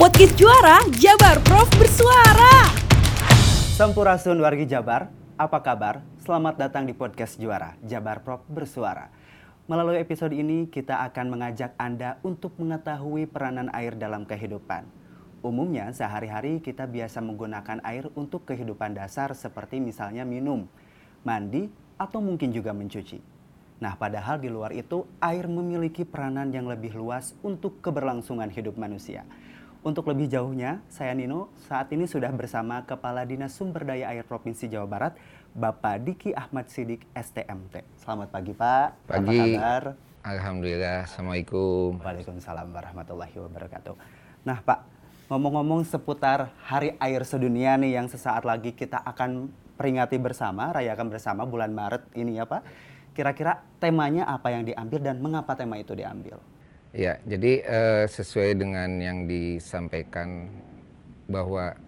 Podcast Juara Jabar Prof Bersuara. Sampurasun wargi Jabar, apa kabar? Selamat datang di Podcast Juara Jabar Prof Bersuara. Melalui episode ini kita akan mengajak Anda untuk mengetahui peranan air dalam kehidupan. Umumnya sehari-hari kita biasa menggunakan air untuk kehidupan dasar seperti misalnya minum, mandi, atau mungkin juga mencuci. Nah, padahal di luar itu, air memiliki peranan yang lebih luas untuk keberlangsungan hidup manusia. Untuk lebih jauhnya, saya Nino saat ini sudah bersama Kepala Dinas Sumber Daya Air Provinsi Jawa Barat, Bapak Diki Ahmad Sidik, STMT. Selamat pagi, Pak. Pagi. Apa kabar? Alhamdulillah. Assalamualaikum. Waalaikumsalam warahmatullahi wabarakatuh. Nah, Pak, ngomong-ngomong seputar Hari Air Sedunia nih yang sesaat lagi kita akan peringati bersama, rayakan bersama bulan Maret ini ya, Pak. Kira-kira temanya apa yang diambil dan mengapa tema itu diambil? Ya, jadi sesuai dengan yang disampaikan bahwa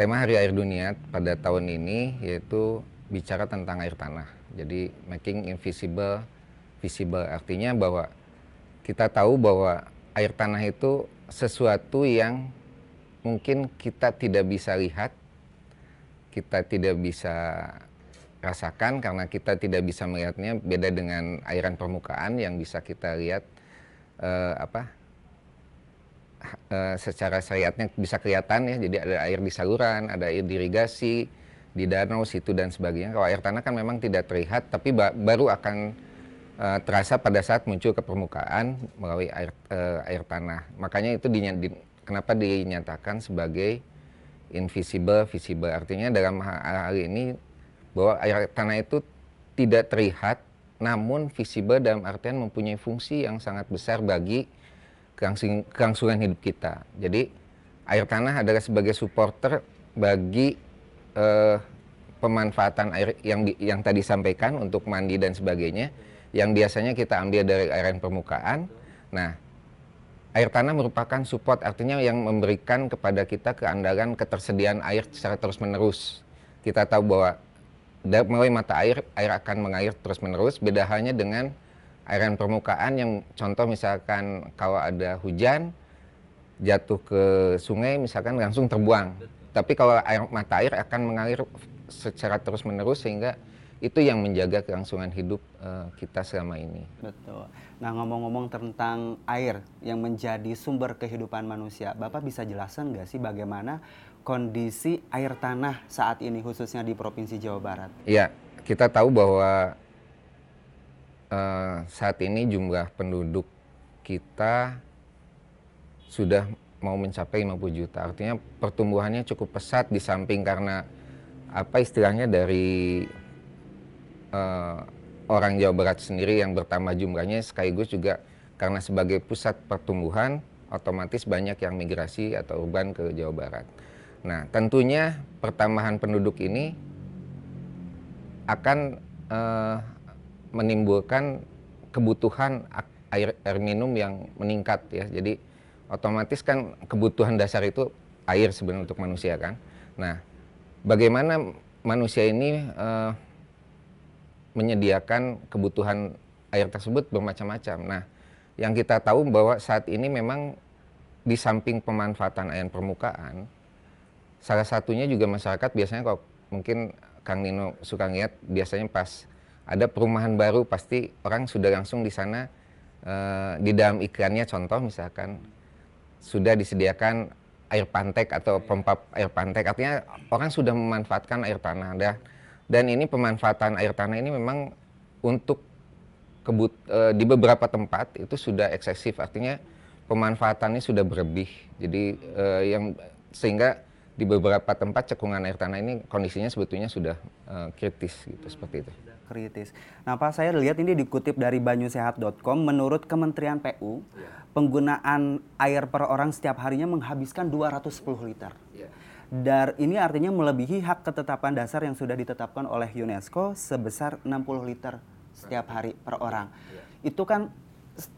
tema Hari Air Dunia pada tahun ini yaitu bicara tentang air tanah. Jadi making invisible visible, artinya bahwa kita tahu bahwa air tanah itu sesuatu yang mungkin kita tidak bisa lihat, kita tidak bisa rasakan karena kita tidak bisa melihatnya, beda dengan airan permukaan yang bisa kita lihat secara syariatnya bisa kelihatan ya. Jadi ada air di saluran, ada air di irigasi, di danau, situ dan sebagainya. Kalau air tanah kan memang tidak terlihat, tapi baru akan terasa pada saat muncul ke permukaan melalui air tanah. Makanya itu kenapa dinyatakan sebagai invisible visible, artinya dalam hal ini bahwa air tanah itu tidak terlihat, namun visible dalam artian mempunyai fungsi yang sangat besar bagi kelangsungan hidup kita. Jadi air tanah adalah sebagai supporter bagi pemanfaatan air yang tadi sampaikan untuk mandi dan sebagainya, yang biasanya kita ambil dari airan permukaan. Nah, air tanah merupakan support, artinya yang memberikan kepada kita keandalan ketersediaan air secara terus-menerus. Kita tahu bahwa melalui mata air akan mengalir terus-menerus, beda halnya dengan airan permukaan yang contoh misalkan kalau ada hujan jatuh ke sungai misalkan langsung terbuang. Tapi kalau mata air akan mengalir secara terus-menerus sehingga itu yang menjaga kelangsungan hidup kita selama ini. Betul. Nah, ngomong-ngomong tentang air yang menjadi sumber kehidupan manusia, Bapak bisa jelaskan nggak sih bagaimana kondisi air tanah saat ini khususnya di Provinsi Jawa Barat? Iya, kita tahu bahwa saat ini jumlah penduduk kita sudah mau mencapai 50 juta. Artinya pertumbuhannya cukup pesat di samping karena apa istilahnya dari orang Jawa Barat sendiri yang bertambah jumlahnya, sekaligus juga karena sebagai pusat pertumbuhan otomatis banyak yang migrasi atau urban ke Jawa Barat. Nah, tentunya pertambahan penduduk ini akan menimbulkan kebutuhan air minum yang meningkat ya. Jadi otomatis kan kebutuhan dasar itu air sebenarnya untuk manusia kan. Nah, bagaimana manusia ini menyediakan kebutuhan air tersebut bermacam-macam. Nah, yang kita tahu bahwa saat ini memang di samping pemanfaatan air permukaan, salah satunya juga masyarakat biasanya kalau mungkin Kang Nino suka lihat, biasanya pas ada perumahan baru pasti orang sudah langsung di sana di dalam iklannya contoh misalkan sudah disediakan air pantek atau pompa air pantek, artinya orang sudah memanfaatkan air tanah. Dan ini pemanfaatan air tanah ini memang untuk di beberapa tempat itu sudah eksesif, artinya pemanfaatannya sudah berlebih. Jadi yang sehingga di beberapa tempat cekungan air tanah ini kondisinya sebetulnya sudah kritis gitu, seperti itu. Kritis. Nah, Pak, saya lihat ini dikutip dari banyusehat.com, menurut Kementerian PU, penggunaan air per orang setiap harinya menghabiskan 210 liter. Dan ini artinya melebihi hak ketetapan dasar yang sudah ditetapkan oleh UNESCO sebesar 60 liter setiap hari per orang. Itu kan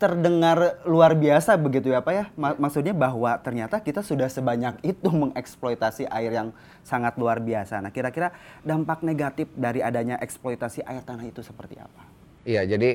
terdengar luar biasa begitu ya Pak ya, maksudnya bahwa ternyata kita sudah sebanyak itu mengeksploitasi air yang sangat luar biasa. Nah, kira-kira dampak negatif dari adanya eksploitasi air tanah itu seperti apa? Iya, jadi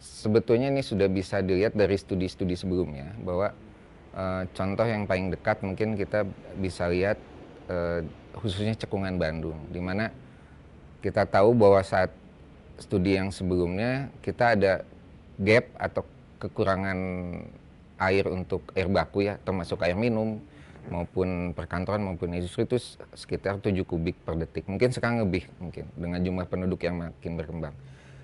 sebetulnya ini sudah bisa dilihat dari studi-studi sebelumnya bahwa Contoh yang paling dekat mungkin kita bisa lihat khususnya Cekungan Bandung, di mana kita tahu bahwa saat studi yang sebelumnya kita ada gap atau kekurangan air untuk air baku ya, termasuk air minum maupun perkantoran maupun industri itu sekitar 7 kubik per detik. Mungkin sekarang lebih mungkin dengan jumlah penduduk yang makin berkembang.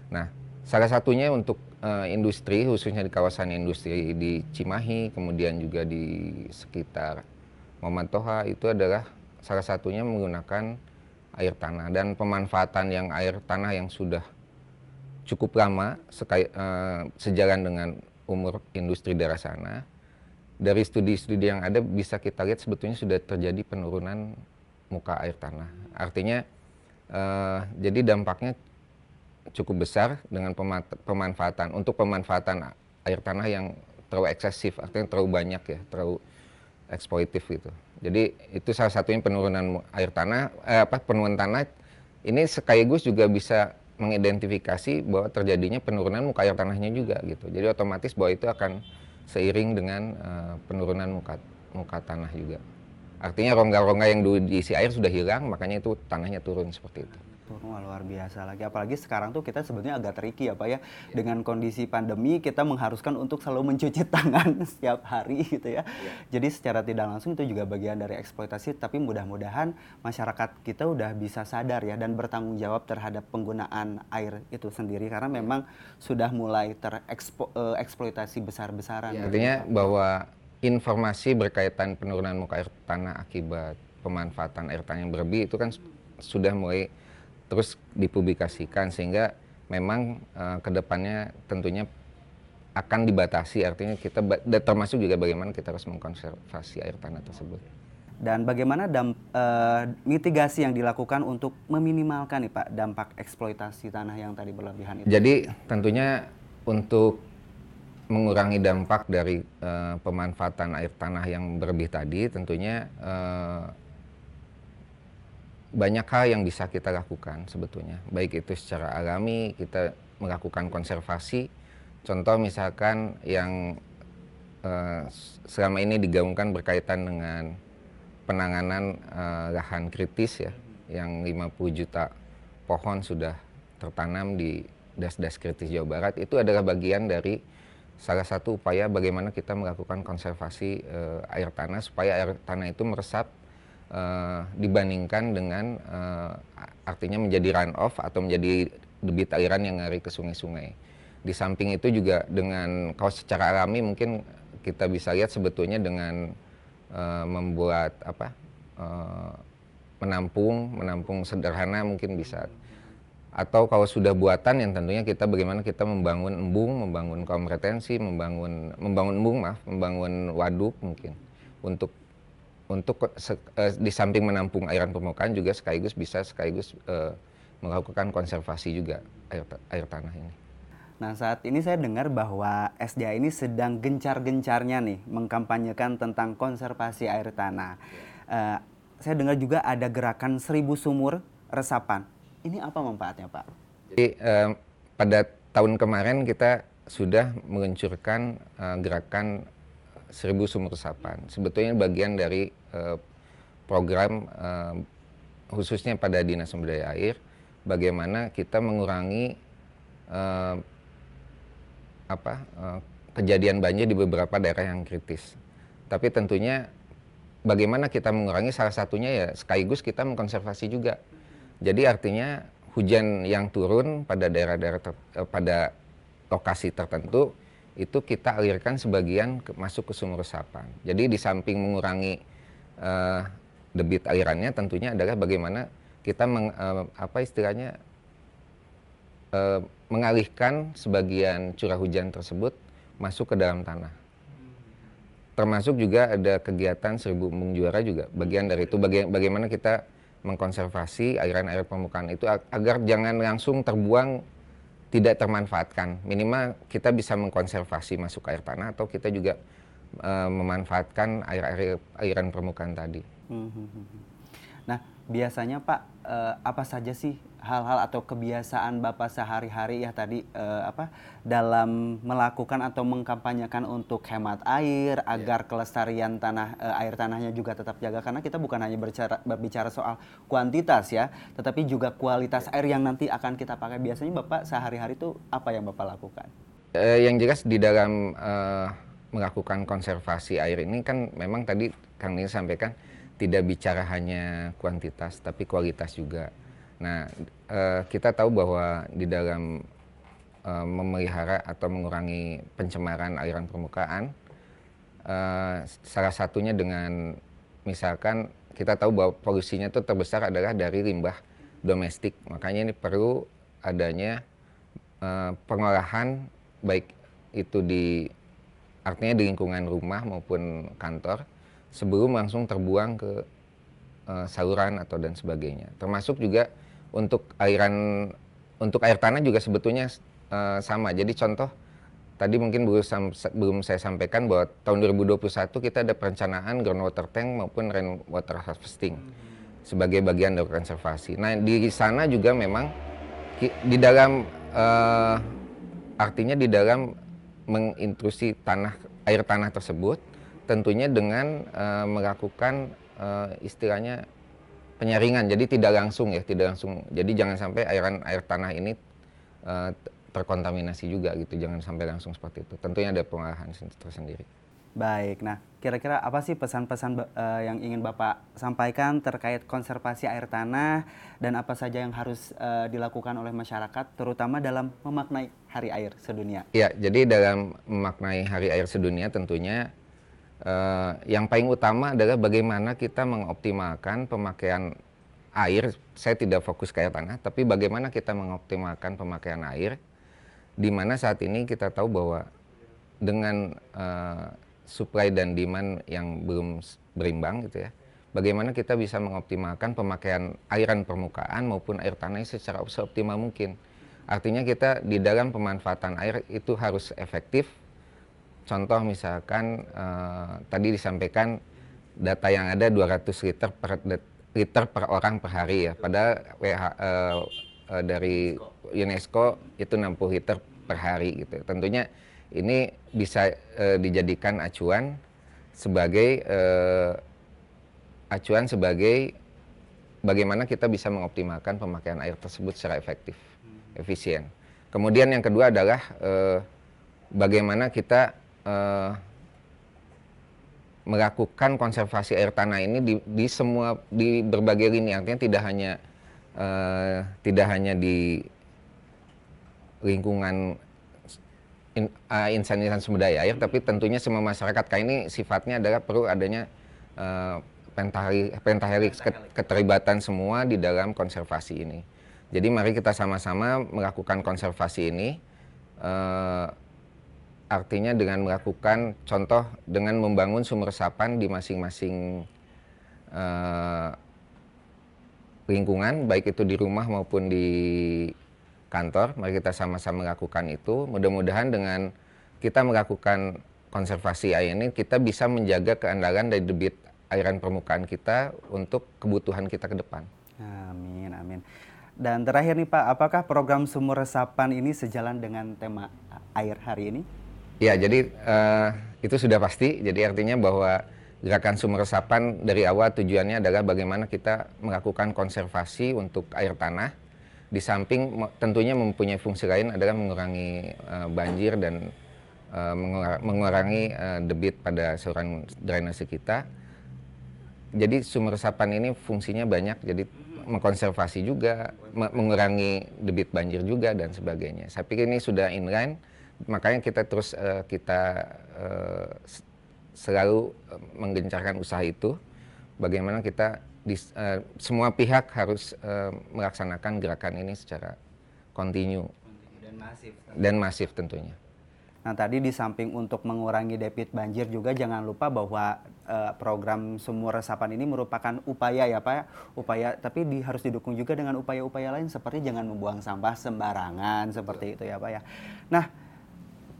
Nah, salah satunya untuk industri, khususnya di kawasan industri di Cimahi, kemudian juga di sekitar Muhammad Toha, itu adalah salah satunya menggunakan air tanah. Dan pemanfaatan yang air tanah yang sudah cukup lama, sejalan dengan umur industri daerah sana, dari studi-studi yang ada bisa kita lihat sebetulnya sudah terjadi penurunan muka air tanah. Artinya, jadi dampaknya cukup besar dengan pemanfaatan air tanah yang terlalu eksesif, artinya terlalu banyak ya, terlalu eksploitif gitu. Jadi itu salah satunya penurunan air tanah, penurunan tanah ini sekaligus juga bisa mengidentifikasi bahwa terjadinya penurunan muka air tanahnya juga gitu. Jadi otomatis bahwa itu akan seiring dengan penurunan muka tanah juga. Artinya rongga-rongga yang dulu diisi air sudah hilang, makanya itu tanahnya turun seperti itu. Wah, luar biasa lagi, apalagi sekarang tuh kita sebetulnya agak tricky ya Pak ya, dengan kondisi pandemi kita mengharuskan untuk selalu mencuci tangan setiap hari gitu ya. Jadi secara tidak langsung itu juga bagian dari eksploitasi, tapi mudah-mudahan masyarakat kita udah bisa sadar ya dan bertanggung jawab terhadap penggunaan air itu sendiri, karena memang sudah mulai tereksploitasi besar-besaran. Ya, artinya bahwa informasi berkaitan penurunan muka air tanah akibat pemanfaatan air tanah yang berlebih itu kan sudah mulai terus dipublikasikan, sehingga memang kedepannya tentunya akan dibatasi, artinya kita termasuk juga bagaimana kita harus mengkonservasi air tanah tersebut. Dan bagaimana mitigasi yang dilakukan untuk meminimalkan nih Pak dampak eksploitasi tanah yang tadi berlebihan itu? Jadi tentunya untuk mengurangi dampak dari pemanfaatan air tanah yang berlebih tadi, tentunya banyak hal yang bisa kita lakukan sebetulnya, baik itu secara alami kita melakukan konservasi. Contoh misalkan yang selama ini digaungkan berkaitan dengan penanganan lahan kritis ya, yang 50 juta pohon sudah tertanam di das-das kritis Jawa Barat, itu adalah bagian dari salah satu upaya bagaimana kita melakukan konservasi air tanah supaya air tanah itu meresap dibandingkan dengan artinya menjadi runoff atau menjadi debit aliran yang ngalir ke sungai-sungai. Di samping itu juga dengan kalau secara alami mungkin kita bisa lihat sebetulnya dengan membuat menampung sederhana mungkin bisa. Atau kalau sudah buatan yang tentunya kita bagaimana kita membangun embung, membangun kolam retensi, membangun waduk mungkin untuk di samping menampung airan permukaan juga sekaligus melakukan konservasi juga air tanah ini. Nah, saat ini saya dengar bahwa SDA ini sedang gencar-gencarnya nih mengkampanyekan tentang konservasi air tanah. Saya dengar juga ada gerakan 1000 sumur resapan. Ini apa manfaatnya, Pak? Jadi pada tahun kemarin kita sudah meluncurkan gerakan 1000 sumur resapan. Sebetulnya bagian dari program khususnya pada Dinas Sumber Daya Air, bagaimana kita mengurangi kejadian banjir di beberapa daerah yang kritis. Tapi tentunya bagaimana kita mengurangi, salah satunya ya sekaligus kita mengkonservasi juga. Jadi artinya hujan yang turun pada daerah-daerah pada lokasi tertentu itu kita alirkan sebagian masuk ke sumur resapan. Jadi di samping mengurangi debit alirannya, tentunya adalah bagaimana kita mengalihkan sebagian curah hujan tersebut masuk ke dalam tanah. Termasuk juga ada kegiatan 1000 embung juara juga. Bagian dari itu bagaimana kita mengkonservasi aliran-aliran permukaan itu agar jangan langsung terbuang, tidak termanfaatkan. Minimal kita bisa mengkonservasi masuk air tanah, atau kita juga memanfaatkan airan permukaan tadi. Nah, Biasanya Pak, apa saja sih hal-hal atau kebiasaan Bapak sehari-hari ya tadi dalam melakukan atau mengkampanyekan untuk hemat air agar kelestarian tanah air tanahnya juga tetap jaga, karena kita bukan hanya berbicara soal kuantitas ya, tetapi juga kualitas air yang nanti akan kita pakai. Biasanya Bapak sehari-hari itu apa yang Bapak lakukan? Yang jelas di dalam melakukan konservasi air ini kan memang tadi Kang Nil sampaikan tidak bicara hanya kuantitas tapi kualitas juga. Nah, kita tahu bahwa di dalam memelihara atau mengurangi pencemaran aliran permukaan, salah satunya dengan misalkan kita tahu bahwa polusinya itu terbesar adalah dari limbah domestik. Makanya ini perlu adanya pengolahan, baik itu di lingkungan rumah maupun kantor, sebelum langsung terbuang ke saluran atau dan sebagainya. Termasuk juga untuk air tanah juga sebetulnya sama. Jadi contoh, tadi mungkin belum saya sampaikan bahwa tahun 2021 kita ada perencanaan groundwater tank maupun rainwater harvesting sebagai bagian dari konservasi. Nah, di sana juga memang di dalam, artinya di dalam mengintrusi air tanah tersebut, tentunya dengan melakukan istilahnya penyaringan, jadi tidak langsung. Jadi jangan sampai air tanah ini terkontaminasi juga gitu, jangan sampai langsung seperti itu. Tentunya ada pengolahan tersendiri. Baik, nah kira-kira apa sih pesan-pesan yang ingin Bapak sampaikan terkait konservasi air tanah dan apa saja yang harus dilakukan oleh masyarakat terutama dalam memaknai Hari Air Sedunia? Ya, jadi dalam memaknai Hari Air Sedunia tentunya yang paling utama adalah bagaimana kita mengoptimalkan pemakaian air. Saya tidak fokus ke air tanah, tapi bagaimana kita mengoptimalkan pemakaian air, di mana saat ini kita tahu bahwa dengan supply dan demand yang belum berimbang gitu ya, bagaimana kita bisa mengoptimalkan pemakaian airan permukaan maupun air tanah secara seoptimal mungkin. Artinya kita di dalam pemanfaatan air itu harus efektif. Contoh misalkan tadi disampaikan data yang ada 200 liter per orang per hari ya. Padahal dari UNESCO itu 60 liter per hari gitu. Tentunya ini bisa dijadikan acuan sebagai bagaimana kita bisa mengoptimalkan pemakaian air tersebut secara efektif, efisien. Kemudian yang kedua adalah bagaimana kita melakukan konservasi air tanah ini di berbagai lini, artinya tidak hanya di lingkungan insan-insan sumber daya air, tapi tentunya semua masyarakat. Karena ini sifatnya adalah perlu adanya pentahelix keterlibatan semua di dalam konservasi ini. Jadi mari kita sama-sama melakukan konservasi ini. Artinya dengan melakukan, contoh dengan membangun sumur resapan di masing-masing lingkungan, baik itu di rumah maupun di kantor. Mari kita sama-sama melakukan itu. Mudah-mudahan dengan kita melakukan konservasi air ini, kita bisa menjaga keandalan dari debit airan permukaan kita untuk kebutuhan kita ke depan. Amin, amin. Dan terakhir nih Pak, apakah program sumur resapan ini sejalan dengan tema air hari ini? Ya, jadi itu sudah pasti. Jadi artinya bahwa gerakan sumur resapan dari awal tujuannya adalah bagaimana kita melakukan konservasi untuk air tanah, di samping tentunya mempunyai fungsi lain adalah mengurangi banjir dan mengurangi debit pada saluran drainase kita. Jadi sumur resapan ini fungsinya banyak, jadi mengkonservasi juga, mengurangi debit banjir juga dan sebagainya. Saya pikir ini sudah inline. Makanya kita terus selalu menggencarkan usaha itu. Bagaimana kita semua pihak harus melaksanakan gerakan ini secara kontinu dan masif tentunya. Nah tadi di samping untuk mengurangi debit banjir juga jangan lupa bahwa program sumur resapan ini merupakan upaya ya Pak, upaya tapi harus didukung juga dengan upaya-upaya lain seperti jangan membuang sampah sembarangan seperti itu ya Pak ya. Nah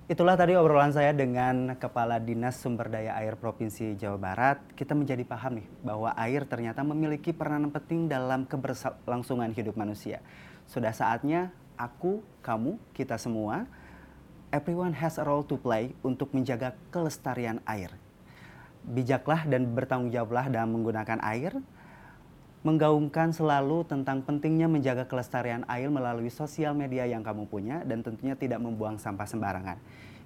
Itulah tadi obrolan saya dengan Kepala Dinas Sumber Daya Air Provinsi Jawa Barat. Kita menjadi paham nih bahwa air ternyata memiliki peranan penting dalam keberlangsungan hidup manusia. Sudah saatnya aku, kamu, kita semua, everyone has a role to play untuk menjaga kelestarian air. Bijaklah dan bertanggung jawablah dalam menggunakan air. Menggaungkan selalu tentang pentingnya menjaga kelestarian air melalui sosial media yang kamu punya dan tentunya tidak membuang sampah sembarangan.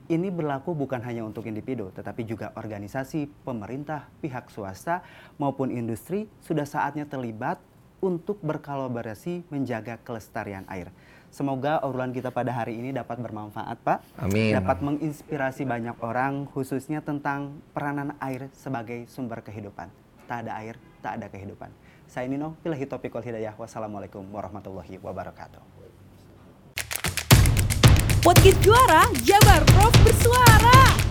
Ini berlaku bukan hanya untuk individu, tetapi juga organisasi, pemerintah, pihak swasta maupun industri sudah saatnya terlibat untuk berkolaborasi menjaga kelestarian air. Semoga obrolan kita pada hari ini dapat bermanfaat, Pak. Amin. Dapat menginspirasi banyak orang, khususnya tentang peranan air sebagai sumber kehidupan. Tak ada air, tak ada kehidupan. Saya Nino, billahi taufiq wal hidayah. Wassalamualaikum warahmatullahi wabarakatuh. Podcast Juara, Jabar Prof bersuara.